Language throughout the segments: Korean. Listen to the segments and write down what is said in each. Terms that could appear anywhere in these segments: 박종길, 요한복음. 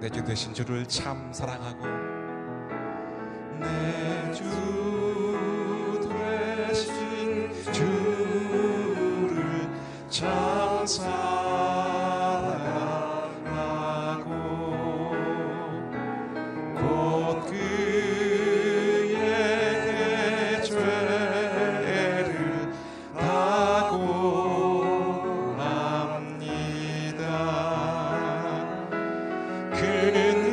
내주 되신 주를 참 사랑하고 내주 되신 주를 참 사랑하고 곧 그의 죄를 다 고합니다. 그는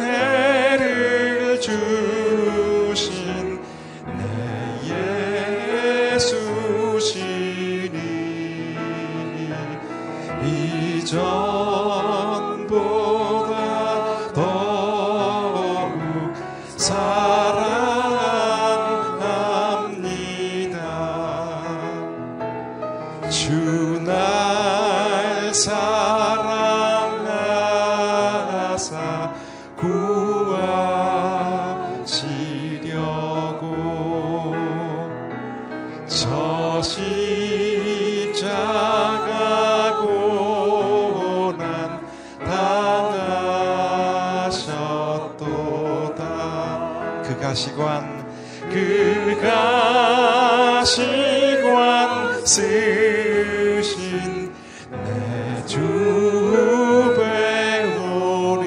은혜를 주신 내 예수시니 이전보다 더욱 사랑합니다. 주 날 사랑하사 구하시려고 저 십자가 고난 당하셨도다. 그가 시관 쓰신 내 주 배우리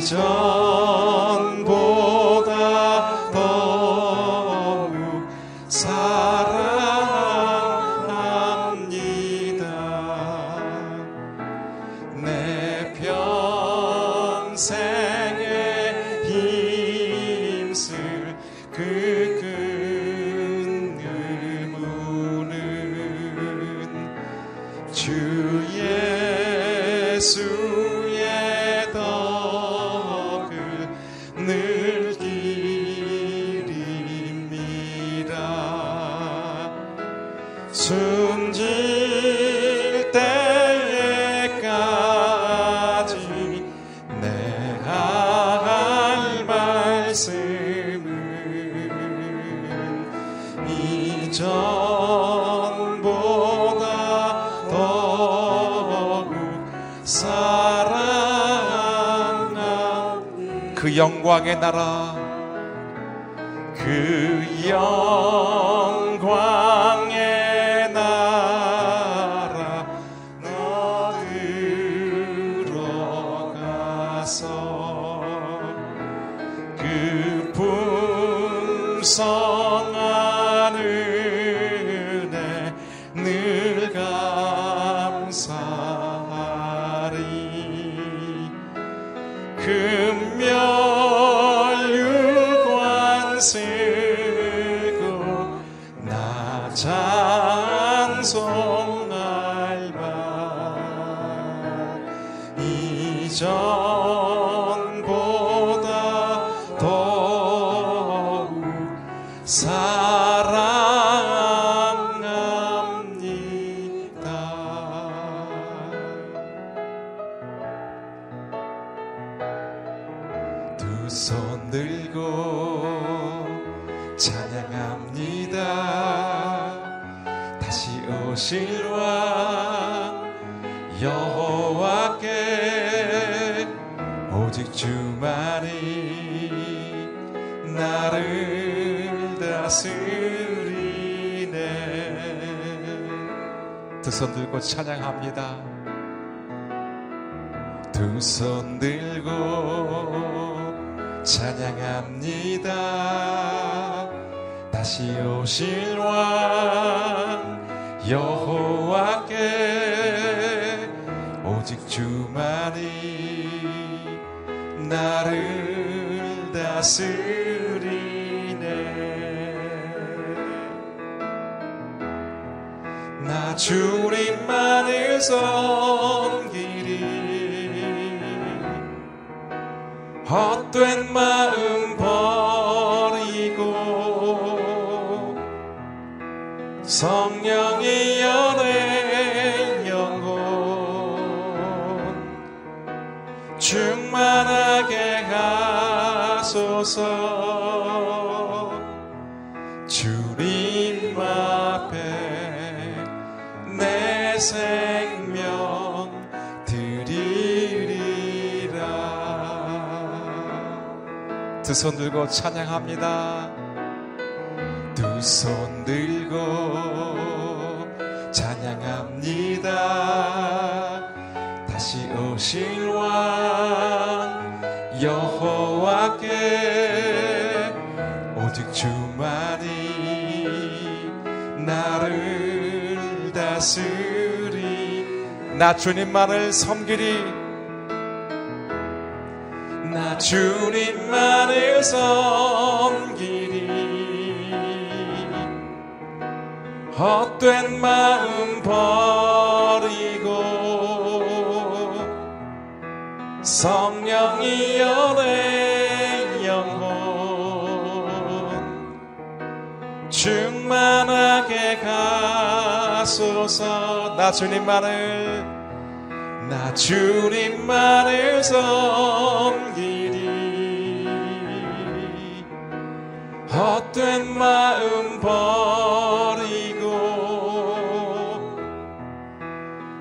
이전보다 더욱 사랑합니다. 내 평생에 힘쓸 큰 의무는 주 예수의 덕을 늘 기립니다. 숨질 때까지 내 할 말씀은 이전보다 더욱 사랑한 그 영광의 나라, 그 영광의 나라 너 들어가서 그 풍성한 은혜 늘 감사하리. 금멸유관 쓰고 나 찬송할 바 이전보다 더욱 사랑합니다. 두 손 들고 찬양합니다. 다시 오실 왕 여호와께 오직 주만이 나를 다스리네. 두 손 들고 찬양합니다. 두 손 들고 찬양합니다. 다시 오실 왕 여호와께 오직 주만이 나를 다스리네. 나 주님만을 섬기리 헛된 마음 버리고 성령의 연애 영혼 충만하게 하소서. 주님 앞에 내 생명 두 손 들고 찬양합니다. 두 손 들고 찬양합니다. 다시 오실 왕 여호와께 오직 주만이 나를 다스리. 나 주님만을 섬기리. 나 주님만을 섬기리. 헛된 마음 버리고 성령이여 내 영혼 충만하게 가소서. 나 주님만을 섬기리. 헛된 마음 버리고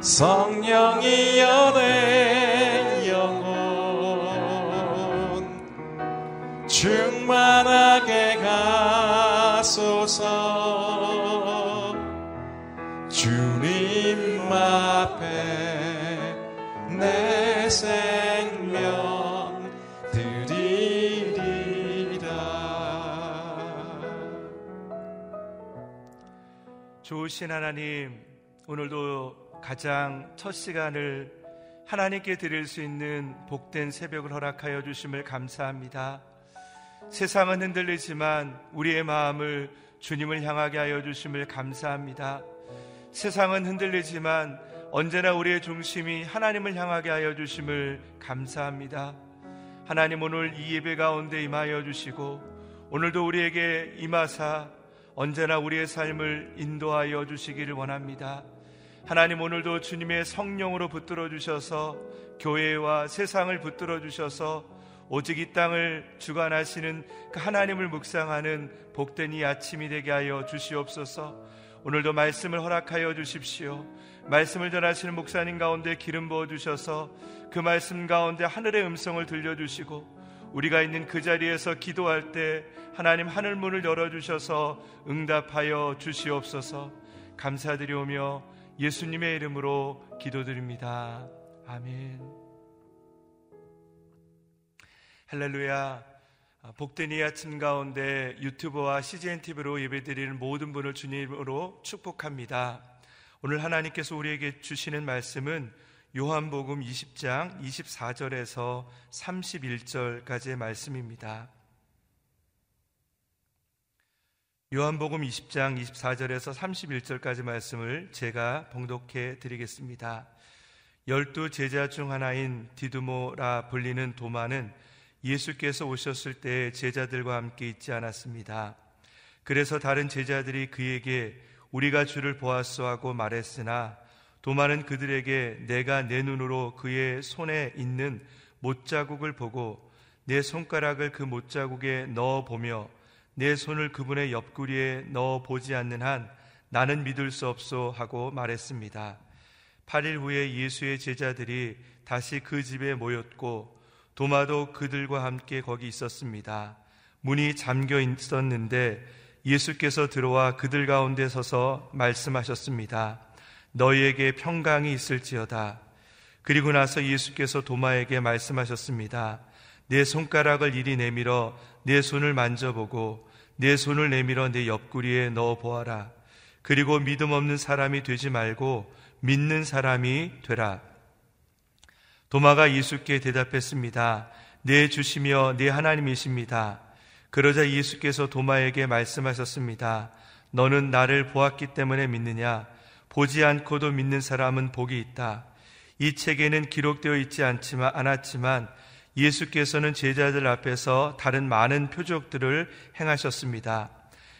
성령이여 내 영혼 충만하게 가소서. 주님 앞에 내 생명 드리리라. 좋으신 하나님, 오늘도 가장 첫 시간을 하나님께 드릴 수 있는 복된 새벽을 허락하여 주심을 감사합니다. 세상은 흔들리지만 우리의 마음을 주님을 향하게 하여 주심을 감사합니다. 세상은 흔들리지만 언제나 우리의 중심이 하나님을 향하게 하여 주심을 감사합니다. 하나님, 오늘 이 예배 가운데 임하여 주시고 오늘도 우리에게 임하사 언제나 우리의 삶을 인도하여 주시기를 원합니다. 하나님, 오늘도 주님의 성령으로 붙들어 주셔서 교회와 세상을 붙들어 주셔서 오직 이 땅을 주관하시는 그 하나님을 묵상하는 복된 이 아침이 되게 하여 주시옵소서. 오늘도 말씀을 허락하여 주십시오. 말씀을 전하시는 목사님 가운데 기름 부어주셔서 그 말씀 가운데 하늘의 음성을 들려주시고 우리가 있는 그 자리에서 기도할 때 하나님 하늘문을 열어주셔서 응답하여 주시옵소서. 감사드리오며 예수님의 이름으로 기도드립니다. 아멘. 할렐루야. 복된 이 아침 가운데 유튜브와 CGNTV로 예배드리는 모든 분을 주님으로 축복합니다. 오늘 하나님께서 우리에게 주시는 말씀은 요한복음 20장 24절에서 31절까지의 말씀입니다. 요한복음 20장 24절에서 31절까지 말씀을 제가 봉독해 드리겠습니다. 12 제자 중 하나인 디두모라 불리는 도마는 예수께서 오셨을 때 제자들과 함께 있지 않았습니다. 그래서 다른 제자들이 그에게 우리가 주를 보았소 하고 말했으나 도마는 그들에게 내가 내 눈으로 그의 손에 있는 못자국을 보고 내 손가락을 그 못자국에 넣어보며 내 손을 그분의 옆구리에 넣어보지 않는 한 나는 믿을 수 없소 하고 말했습니다. 8일 후에 예수의 제자들이 다시 그 집에 모였고 도마도 그들과 함께 거기 있었습니다. 문이 잠겨 있었는데 예수께서 들어와 그들 가운데 서서 말씀하셨습니다. 너희에게 평강이 있을지어다. 그리고 나서 예수께서 도마에게 말씀하셨습니다. 내 손가락을 이리 내밀어 내 손을 만져보고 내 손을 내밀어 내 옆구리에 넣어보아라. 그리고 믿음 없는 사람이 되지 말고 믿는 사람이 되라. 도마가 예수께 대답했습니다. 내 주시며 내 하나님이십니다. 그러자 예수께서 도마에게 말씀하셨습니다. 너는 나를 보았기 때문에 믿느냐? 보지 않고도 믿는 사람은 복이 있다. 이 책에는 기록되어 있지 않았지만 예수께서는 제자들 앞에서 다른 많은 표적들을 행하셨습니다.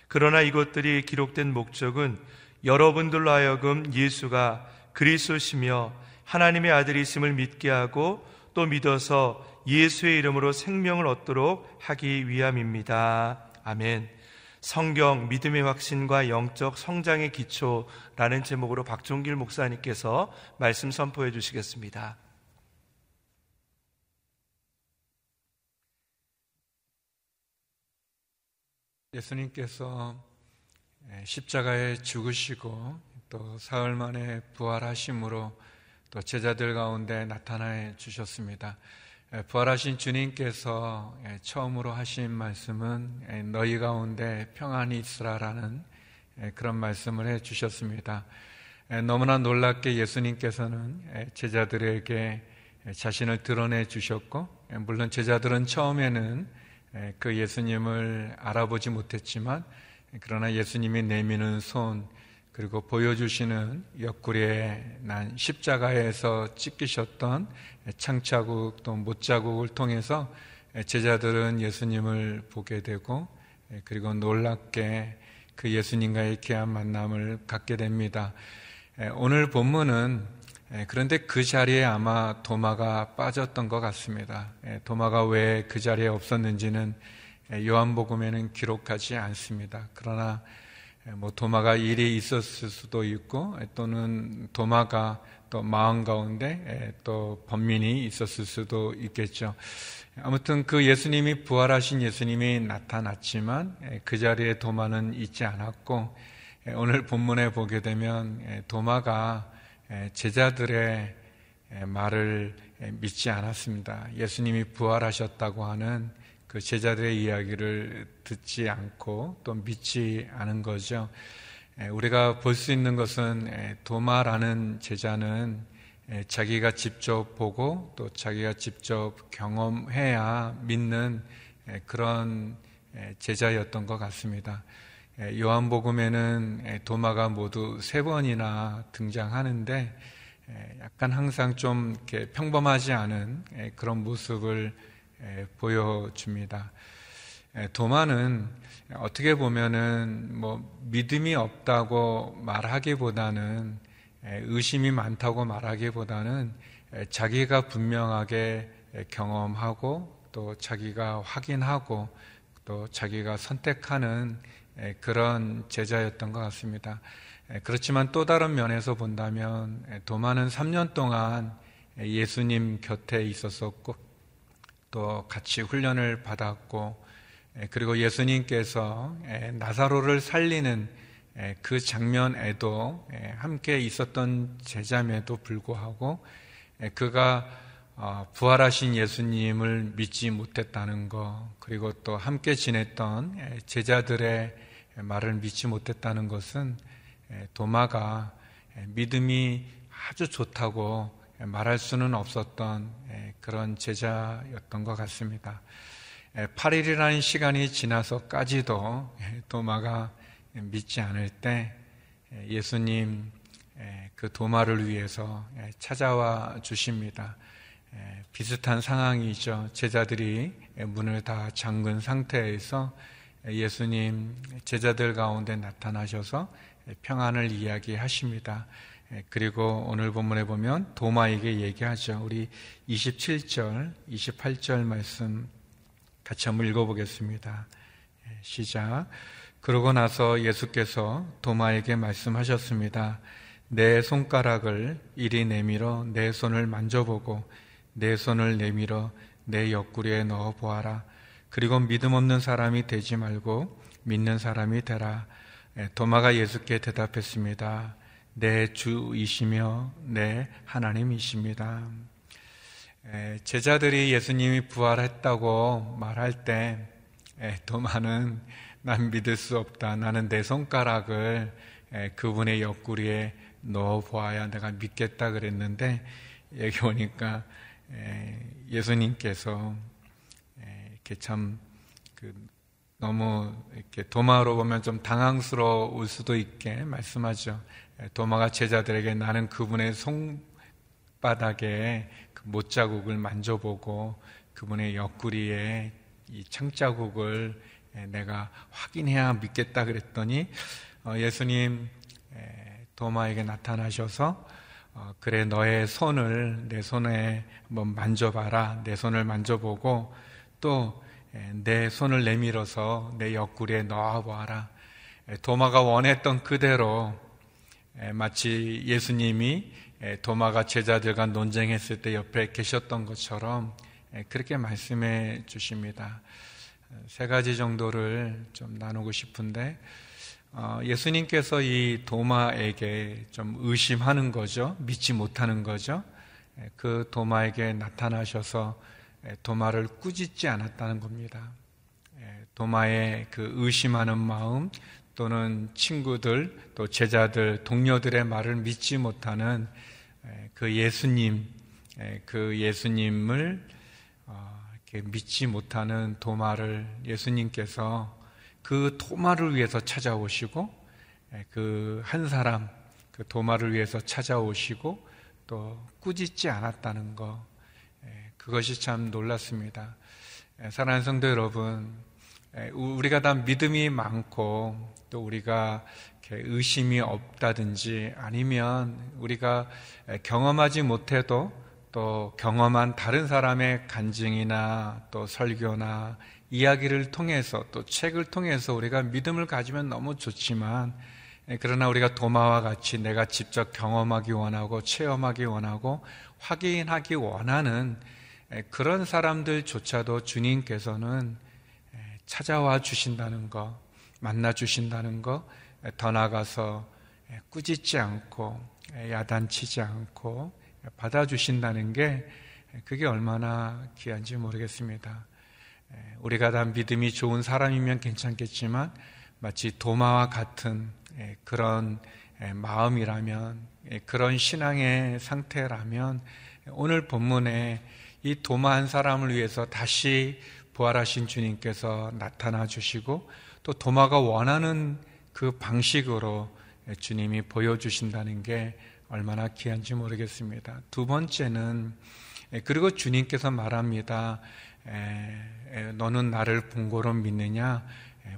그러나 이것들이 기록된 목적은 여러분들로 하여금 예수가 그리스도시며 하나님의 아들이심을 믿게 하고 또 믿어서 예수의 이름으로 생명을 얻도록 하기 위함입니다. 아멘. 성경 믿음의 확신과 영적 성장의 기초라는 제목으로 박종길 목사님께서 말씀 선포해 주시겠습니다. 예수님께서 십자가에 죽으시고 또 사흘 만에 부활하심으로 또 제자들 가운데 나타나 주셨습니다. 부활하신 주님께서 처음으로 하신 말씀은 너희 가운데 평안이 있으라라는 그런 말씀을 해 주셨습니다. 너무나 놀랍게 예수님께서는 제자들에게 자신을 드러내 주셨고, 물론 제자들은 처음에는 그 예수님을 알아보지 못했지만, 그러나 예수님이 내미는 손, 그리고 보여주시는 옆구리에 난 십자가에서 찢기셨던 창자국 또 못자국을 통해서 제자들은 예수님을 보게 되고, 그리고 놀랍게 그 예수님과의 귀한 만남을 갖게 됩니다. 오늘 본문은 그런데 그 자리에 아마 도마가 빠졌던 것 같습니다. 도마가 왜 그 자리에 없었는지는 요한복음에는 기록하지 않습니다. 그러나 뭐 도마가 일이 있었을 수도 있고, 또는 도마가 또 마음 가운데 또 번민이 있었을 수도 있겠죠. 아무튼 그 예수님이 부활하신 예수님이 나타났지만 그 자리에 도마는 있지 않았고, 오늘 본문에 보게 되면 도마가 제자들의 말을 믿지 않았습니다. 예수님이 부활하셨다고 하는 그 제자들의 이야기를 듣지 않고 또 믿지 않은 거죠. 우리가 볼 수 있는 것은 도마라는 제자는 자기가 직접 보고 또 자기가 직접 경험해야 믿는 그런 제자였던 것 같습니다. 요한복음에는 도마가 모두 3번이나 등장하는데, 약간 항상 좀 이렇게 평범하지 않은 그런 모습을 보여줍니다. 도마는 어떻게 보면은 뭐 믿음이 없다고 말하기보다는, 의심이 많다고 말하기보다는 자기가 분명하게 경험하고 또 자기가 확인하고 또 자기가 선택하는 그런 제자였던 것 같습니다. 그렇지만 또 다른 면에서 본다면 도마는 3년 동안 예수님 곁에 있었었고, 또 같이 훈련을 받았고, 그리고 예수님께서 나사로를 살리는 그 장면에도 함께 있었던 제자임에도 불구하고 그가 부활하신 예수님을 믿지 못했다는 것, 그리고 또 함께 지냈던 제자들의 말을 믿지 못했다는 것은 도마가 믿음이 아주 좋다고 말할 수는 없었던 그런 제자였던 것 같습니다. 8일이라는 시간이 지나서까지도 도마가 믿지 않을 때 예수님 그 도마를 위해서 찾아와 주십니다. 비슷한 상황이죠. 제자들이 문을 다 잠근 상태에서 예수님 제자들 가운데 나타나셔서 평안을 이야기하십니다. 그리고 오늘 본문에 보면 도마에게 얘기하죠. 우리 27절, 28절 말씀 같이 한번 읽어보겠습니다. 시작. 그러고 나서 예수께서 도마에게 말씀하셨습니다. 내 손가락을 이리 내밀어 내 손을 만져보고 내 손을 내밀어 내 옆구리에 넣어보아라. 그리고 믿음 없는 사람이 되지 말고 믿는 사람이 되라. 도마가 예수께 대답했습니다. 내 주이시며 내 하나님이십니다. 제자들이 예수님이 부활했다고 말할 때 도마는 난 믿을 수 없다, 나는 내 손가락을 그분의 옆구리에 넣어보아야 내가 믿겠다 그랬는데, 여기 오니까 예수님께서 이렇게 참 너무 이렇게 도마로 보면 좀 당황스러울 수도 있게 말씀하죠. 도마가 제자들에게 나는 그분의 손바닥에 그 못자국을 만져보고 그분의 옆구리에 이 창자국을 내가 확인해야 믿겠다 그랬더니, 예수님 도마에게 나타나셔서 그래 너의 손을 내 손에 한번 만져봐라, 내 손을 만져보고 또 내 손을 내밀어서 내 옆구리에 넣어봐라. 도마가 원했던 그대로, 마치 예수님이 도마가 제자들과 논쟁했을 때 옆에 계셨던 것처럼 그렇게 말씀해 주십니다. 세 가지 정도를 좀 나누고 싶은데, 예수님께서 이 도마에게 좀 의심하는 거죠. 믿지 못하는 거죠. 그 도마에게 나타나셔서 도마를 꾸짖지 않았다는 겁니다. 도마의 그 의심하는 마음, 또는 친구들, 또 제자들, 동료들의 말을 믿지 못하는 그 예수님, 그 예수님을 이렇게 믿지 못하는 도마를 예수님께서 그 도마를 위해서 찾아오시고, 그 한 사람, 그 도마를 위해서 찾아오시고, 또 꾸짖지 않았다는 거, 그것이 참 놀랐습니다. 사랑하는 성도 여러분, 우리가 다 믿음이 많고 또 우리가 의심이 없다든지, 아니면 우리가 경험하지 못해도 또 경험한 다른 사람의 간증이나 또 설교나 이야기를 통해서, 또 책을 통해서 우리가 믿음을 가지면 너무 좋지만, 그러나 우리가 도마와 같이 내가 직접 경험하기 원하고 체험하기 원하고 확인하기 원하는 그런 사람들조차도 주님께서는 찾아와 주신다는 것, 만나 주신다는 것, 더 나아가서 꾸짖지 않고 야단치지 않고 받아주신다는 게, 그게 얼마나 귀한지 모르겠습니다. 우리가 다 믿음이 좋은 사람이면 괜찮겠지만, 마치 도마와 같은 그런 마음이라면, 그런 신앙의 상태라면, 오늘 본문에 이 도마 한 사람을 위해서 다시 부활하신 주님께서 나타나 주시고, 또 도마가 원하는 그 방식으로 주님이 보여주신다는 게 얼마나 귀한지 모르겠습니다. 두 번째는, 그리고 주님께서 말합니다. 너는 나를 본고로 믿느냐?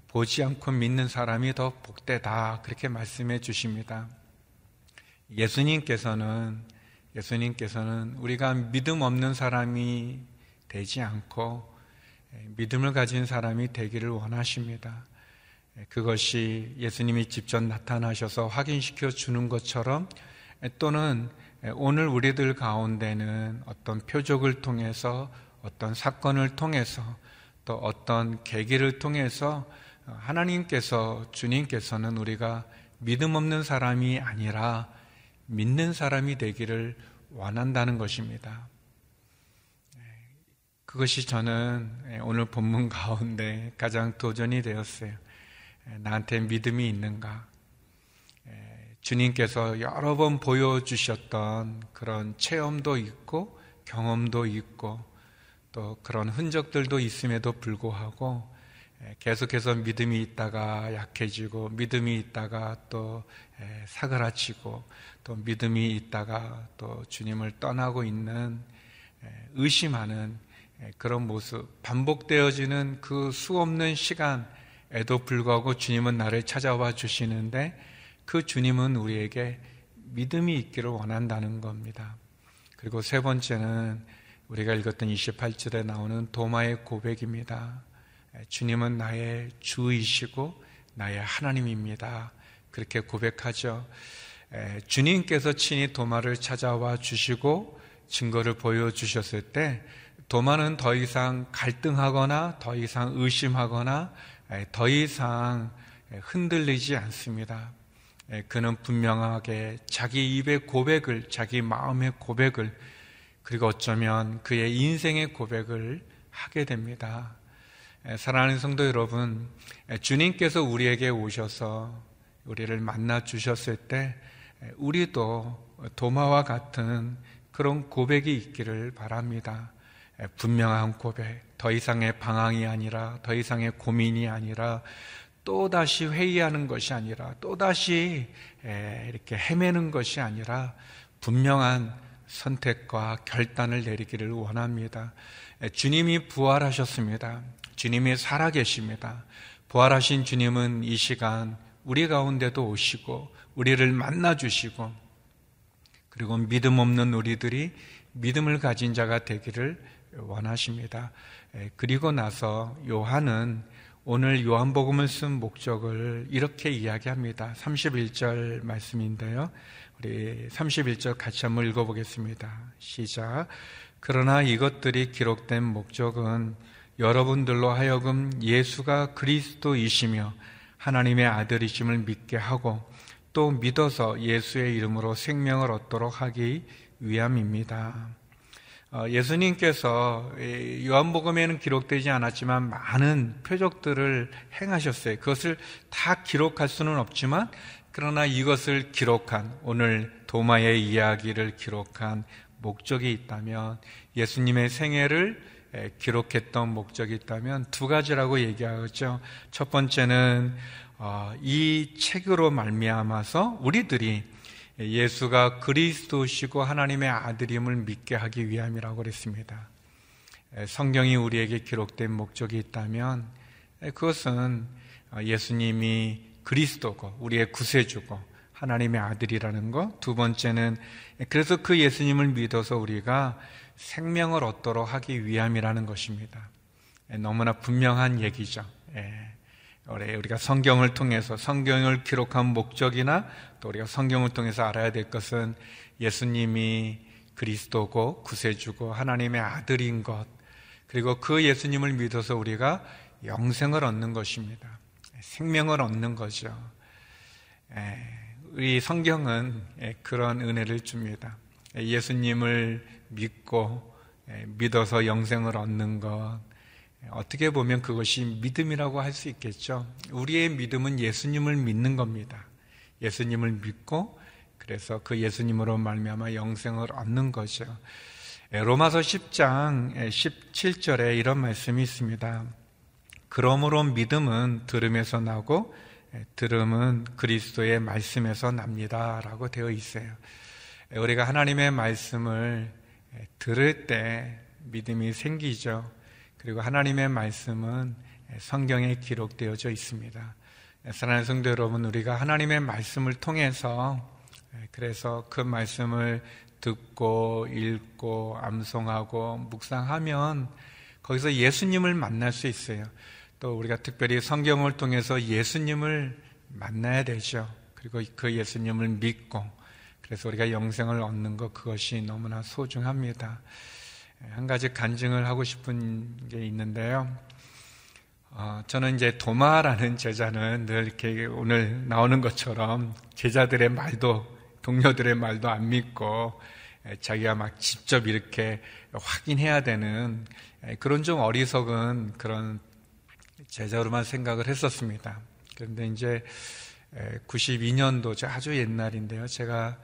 보지 않고 믿는 사람이 더 복되다. 그렇게 말씀해 주십니다. 예수님께서는 우리가 믿음 없는 사람이 되지 않고 믿음을 가진 사람이 되기를 원하십니다. 그것이 예수님이 직접 나타나셔서 확인시켜 주는 것처럼, 또는 오늘 우리들 가운데는 어떤 표적을 통해서, 어떤 사건을 통해서, 또 어떤 계기를 통해서 하나님께서, 주님께서는 우리가 믿음 없는 사람이 아니라 믿는 사람이 되기를 원한다는 것입니다. 그것이 저는 오늘 본문 가운데 가장 도전이 되었어요. 나한테 믿음이 있는가? 주님께서 여러 번 보여주셨던 그런 체험도 있고 경험도 있고 또 그런 흔적들도 있음에도 불구하고 계속해서 믿음이 있다가 약해지고, 믿음이 있다가 또 사그라치고, 또 믿음이 있다가 또 주님을 떠나고 있는, 의심하는 그런 모습, 반복되어지는 그 수없는 시간에도 불구하고 주님은 나를 찾아와 주시는데, 그 주님은 우리에게 믿음이 있기를 원한다는 겁니다. 그리고 세 번째는 우리가 읽었던 28절에 나오는 도마의 고백입니다. 주님은 나의 주이시고 나의 하나님입니다. 그렇게 고백하죠. 주님께서 친히 도마를 찾아와 주시고 증거를 보여주셨을 때, 도마는 더 이상 갈등하거나 더 이상 의심하거나 더 이상 흔들리지 않습니다. 그는 분명하게 자기 입의 고백을, 자기 마음의 고백을, 그리고 어쩌면 그의 인생의 고백을 하게 됩니다. 사랑하는 성도 여러분, 주님께서 우리에게 오셔서 우리를 만나 주셨을 때 우리도 도마와 같은 그런 고백이 있기를 바랍니다. 분명한 고백, 더 이상의 방황이 아니라, 더 이상의 고민이 아니라, 또다시 회의하는 것이 아니라, 또다시 이렇게 헤매는 것이 아니라, 분명한 선택과 결단을 내리기를 원합니다. 주님이 부활하셨습니다. 주님이 살아계십니다. 부활하신 주님은 이 시간 우리 가운데도 오시고 우리를 만나주시고, 그리고 믿음 없는 우리들이 믿음을 가진 자가 되기를 원하십니다. 그리고 나서 요한은 오늘 요한복음을 쓴 목적을 이렇게 이야기합니다. 31절 말씀인데요, 우리 31절 같이 한번 읽어보겠습니다. 시작. 그러나 이것들이 기록된 목적은 여러분들로 하여금 예수가 그리스도이시며 하나님의 아들이심을 믿게 하고 또 믿어서 예수의 이름으로 생명을 얻도록 하기 위함입니다. 예수님께서 요한복음에는 기록되지 않았지만 많은 표적들을 행하셨어요. 그것을 다 기록할 수는 없지만 그러나 이것을 기록한, 오늘 도마의 이야기를 기록한 목적이 있다면, 예수님의 생애를 기록했던 목적이 있다면 두 가지라고 얘기하죠. 첫 번째는 이 책으로 말미암아서 우리들이 예수가 그리스도시고 하나님의 아들임을 믿게 하기 위함이라고 그랬습니다. 성경이 우리에게 기록된 목적이 있다면 그것은 예수님이 그리스도고 우리의 구세주고 하나님의 아들이라는 것, 두 번째는 그래서 그 예수님을 믿어서 우리가 생명을 얻도록 하기 위함이라는 것입니다. 너무나 분명한 얘기죠. 우리가 성경을 통해서 성경을 기록한 목적이나 또 우리가 성경을 통해서 알아야 될 것은 예수님이 그리스도고 구세주고 하나님의 아들인 것, 그리고 그 예수님을 믿어서 우리가 영생을 얻는 것입니다. 생명을 얻는 거죠. 우리 성경은 그런 은혜를 줍니다. 예수님을 믿고 믿어서 영생을 얻는 것, 어떻게 보면 그것이 믿음이라고 할 수 있겠죠. 우리의 믿음은 예수님을 믿는 겁니다. 예수님을 믿고 그래서 그 예수님으로 말미암아 영생을 얻는 거죠. 로마서 10장 17절에 이런 말씀이 있습니다. 그러므로 믿음은 들음에서 나고 들음은 그리스도의 말씀에서 납니다 라고 되어 있어요. 우리가 하나님의 말씀을 들을 때 믿음이 생기죠. 그리고 하나님의 말씀은 성경에 기록되어져 있습니다. 사랑하는 성도 여러분, 우리가 하나님의 말씀을 통해서 그래서 그 말씀을 듣고 읽고 암송하고 묵상하면 거기서 예수님을 만날 수 있어요. 또 우리가 특별히 성경을 통해서 예수님을 만나야 되죠. 그리고 그 예수님을 믿고 그래서 우리가 영생을 얻는 것, 그것이 너무나 소중합니다. 한 가지 간증을 하고 싶은 게 있는데요. 저는 이제 도마라는 제자는 늘 이렇게 오늘 나오는 것처럼 제자들의 말도 동료들의 말도 안 믿고 자기가 막 직접 이렇게 확인해야 되는 그런 좀 어리석은 그런 제자로만 생각을 했었습니다. 그런데 이제 92년도 아주 옛날인데요. 제가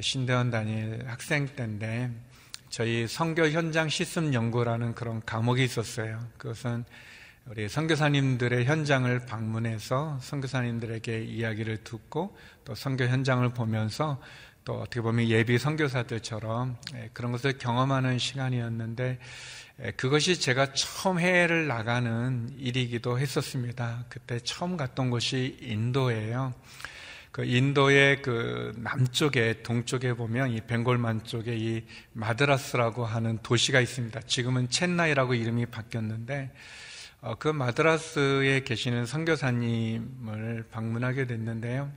신대원 다닐 학생 때인데 저희 선교 현장 시습 연구라는 그런 과목이 있었어요. 그것은 우리 선교사님들의 현장을 방문해서 선교사님들에게 이야기를 듣고 또 선교 현장을 보면서 또 어떻게 보면 예비 선교사들처럼 그런 것을 경험하는 시간이었는데 그것이 제가 처음 해외를 나가는 일이기도 했었습니다. 그때 처음 갔던 곳이 인도예요. 그 인도의 그 남쪽에 동쪽에 보면 이 벵골만 쪽에 이 마드라스라고 하는 도시가 있습니다. 지금은 첸나이라고 이름이 바뀌었는데 그 마드라스에 계시는 선교사님을 방문하게 됐는데요.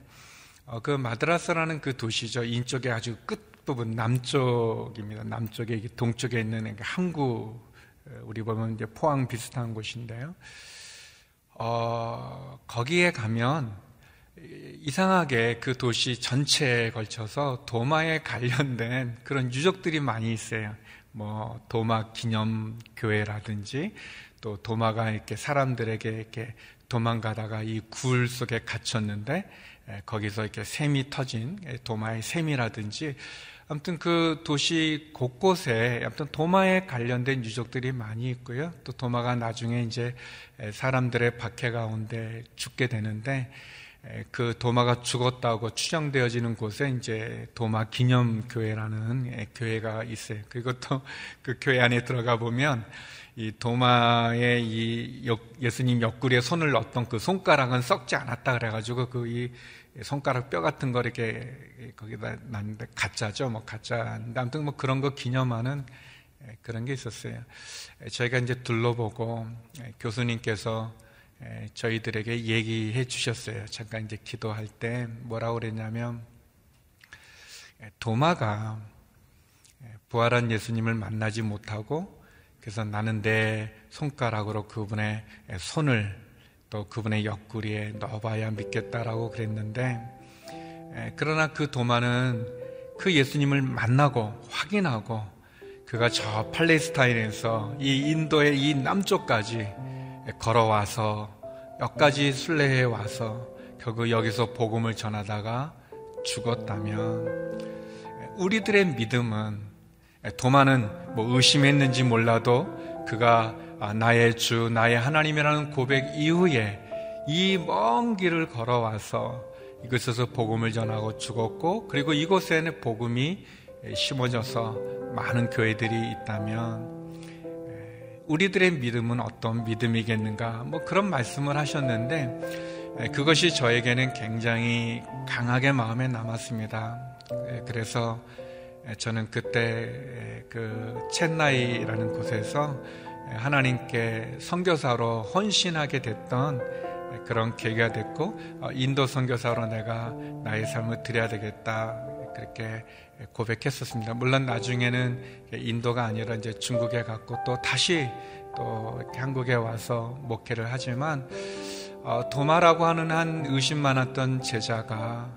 그 마드라스라는 그 도시죠. 인쪽의 아주 끝부분 남쪽입니다. 남쪽에 동쪽에 있는 항구, 우리 보면 이제 포항 비슷한 곳인데요. 거기에 가면 이상하게 그 도시 전체에 걸쳐서 도마에 관련된 그런 유적들이 많이 있어요. 뭐 도마 기념교회라든지 또 도마가 이렇게 사람들에게 이렇게 도망가다가 이 굴 속에 갇혔는데 거기서 이렇게 샘이 터진 도마의 샘이라든지, 아무튼 그 도시 곳곳에 아무튼 도마에 관련된 유적들이 많이 있고요. 또 도마가 나중에 이제 사람들의 박해 가운데 죽게 되는데 그 도마가 죽었다고 추정되어지는 곳에 이제 도마 기념교회라는 교회가 있어요. 그리고 또 그 교회 안에 들어가 보면 이 도마의 이 예수님 옆구리에 손을 넣었던 그 손가락은 썩지 않았다 그래가지고 그 이 손가락 뼈 같은 거 이렇게 거기다 놨는데 가짜죠. 뭐 가짜인데 아무튼 뭐 그런 거 기념하는 그런 게 있었어요. 저희가 이제 둘러보고 교수님께서 저희들에게 얘기해 주셨어요. 잠깐 이제 기도할 때 뭐라고 그랬냐면, 도마가 부활한 예수님을 만나지 못하고 그래서 나는 내 손가락으로 그분의 손을 또 그분의 옆구리에 넣어봐야 믿겠다라고 그랬는데, 그러나 그 도마는 그 예수님을 만나고 확인하고 그가 저 팔레스타인에서 이 인도의 이 남쪽까지 걸어와서 여기까지 순례해 와서 결국 여기서 복음을 전하다가 죽었다면, 우리들의 믿음은, 도마는 뭐 의심했는지 몰라도 그가 나의 주 나의 하나님이라는 고백 이후에 이 먼 길을 걸어와서 이곳에서 복음을 전하고 죽었고, 그리고 이곳에는 복음이 심어져서 많은 교회들이 있다면 우리들의 믿음은 어떤 믿음이겠는가, 뭐 그런 말씀을 하셨는데 그것이 저에게는 굉장히 강하게 마음에 남았습니다. 그래서 저는 그때 그 챗나이라는 곳에서 하나님께 선교사로 헌신하게 됐던 그런 계기가 됐고, 인도 선교사로 내가 나의 삶을 드려야 되겠다 그렇게 고백했었습니다. 물론 나중에는 인도가 아니라 이제 중국에 갔고 또 다시 또 한국에 와서 목회를 하지만, 도마라고 하는 한 의심 많았던 제자가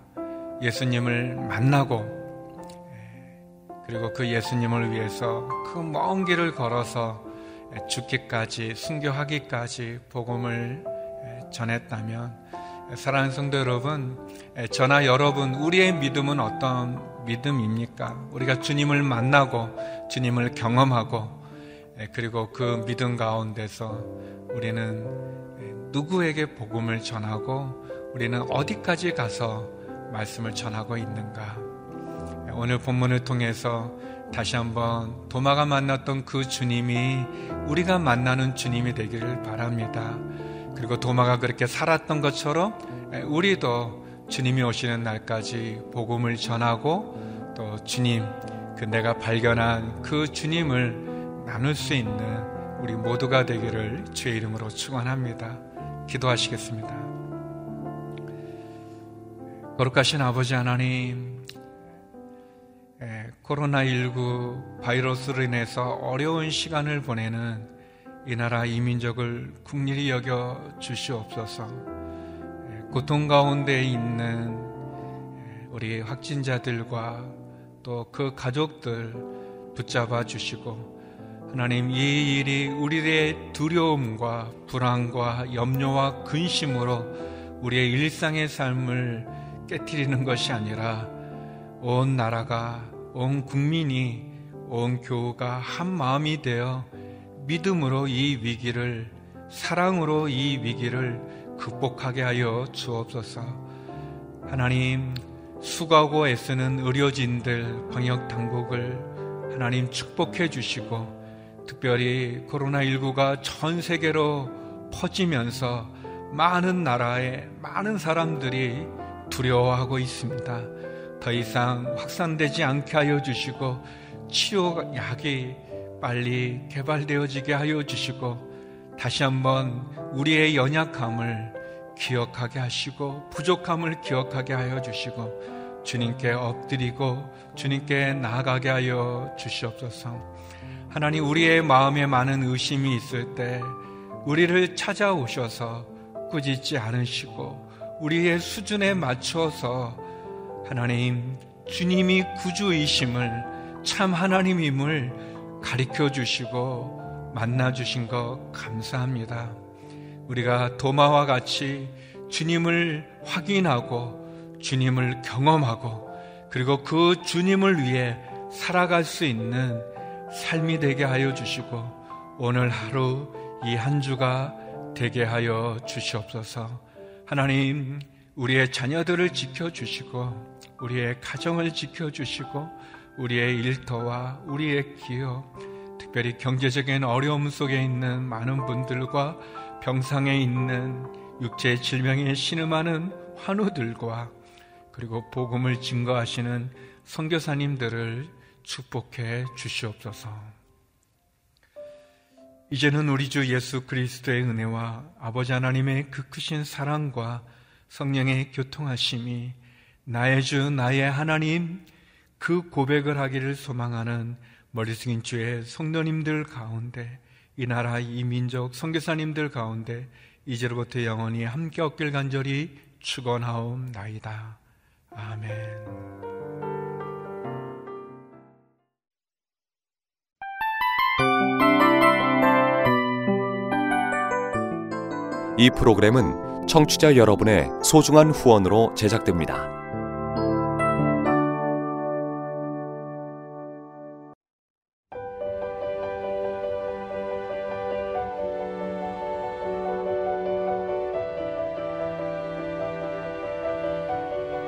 예수님을 만나고 그리고 그 예수님을 위해서 그 먼 길을 걸어서 죽기까지 순교하기까지 복음을 전했다면, 사랑하는 성도 여러분, 저나 여러분, 우리의 믿음은 어떤 믿음입니까? 우리가 주님을 만나고 주님을 경험하고 그리고 그 믿음 가운데서 우리는 누구에게 복음을 전하고 우리는 어디까지 가서 말씀을 전하고 있는가? 오늘 본문을 통해서 다시 한번 도마가 만났던 그 주님이 우리가 만나는 주님이 되기를 바랍니다. 그리고 도마가 그렇게 살았던 것처럼 우리도 주님이 오시는 날까지 복음을 전하고 또 주님, 그 내가 발견한 그 주님을 나눌 수 있는 우리 모두가 되기를 주의 이름으로 축원합니다. 기도하시겠습니다. 거룩하신 아버지 하나님, 코로나19 바이러스로 인해서 어려운 시간을 보내는 이 나라 이민족을 긍휼히 여겨 주시옵소서. 고통 가운데 있는 우리 확진자들과 또 그 가족들 붙잡아 주시고, 하나님, 이 일이 우리의 두려움과 불안과 염려와 근심으로 우리의 일상의 삶을 깨트리는 것이 아니라 온 나라가, 온 국민이, 온 교우가 한 마음이 되어 믿음으로 이 위기를, 사랑으로 이 위기를 극복하게 하여 주옵소서. 하나님, 수고하고 애쓰는 의료진들, 방역당국을 하나님 축복해 주시고, 특별히 코로나19가 전 세계로 퍼지면서 많은 나라에 많은 사람들이 두려워하고 있습니다. 더 이상 확산되지 않게 하여 주시고, 치료약이 빨리 개발되어지게 하여 주시고, 다시 한번 우리의 연약함을 기억하게 하시고 부족함을 기억하게 하여 주시고 주님께 엎드리고 주님께 나아가게 하여 주시옵소서. 하나님, 우리의 마음에 많은 의심이 있을 때 우리를 찾아오셔서 꾸짖지 않으시고 우리의 수준에 맞춰서 하나님, 주님이 구주이심을, 참 하나님임을 가르쳐 주시고 만나 주신 것 감사합니다. 우리가 도마와 같이 주님을 확인하고 주님을 경험하고 그리고 그 주님을 위해 살아갈 수 있는 삶이 되게 하여 주시고, 오늘 하루 이 한 주가 되게 하여 주시옵소서. 하나님, 우리의 자녀들을 지켜주시고 우리의 가정을 지켜주시고 우리의 일터와 우리의 기업, 특별히 경제적인 어려움 속에 있는 많은 분들과 병상에 있는 육체 질병에 신음하는 환우들과 그리고 복음을 증거하시는 선교사님들을 축복해 주시옵소서. 이제는 우리 주 예수 그리스도의 은혜와 아버지 하나님의 그 크신 사랑과 성령의 교통하심이 나의 주 나의 하나님, 그 고백을 하기를 소망하는 머리 숙인 주의 성도님들 가운데, 이 나라, 이 민족, 선교사님들 가운데 이제로부터 영원히 함께 없길 간절히 축원하옵나이다. 아멘. 이 프로그램은 청취자 여러분의 소중한 후원으로 제작됩니다.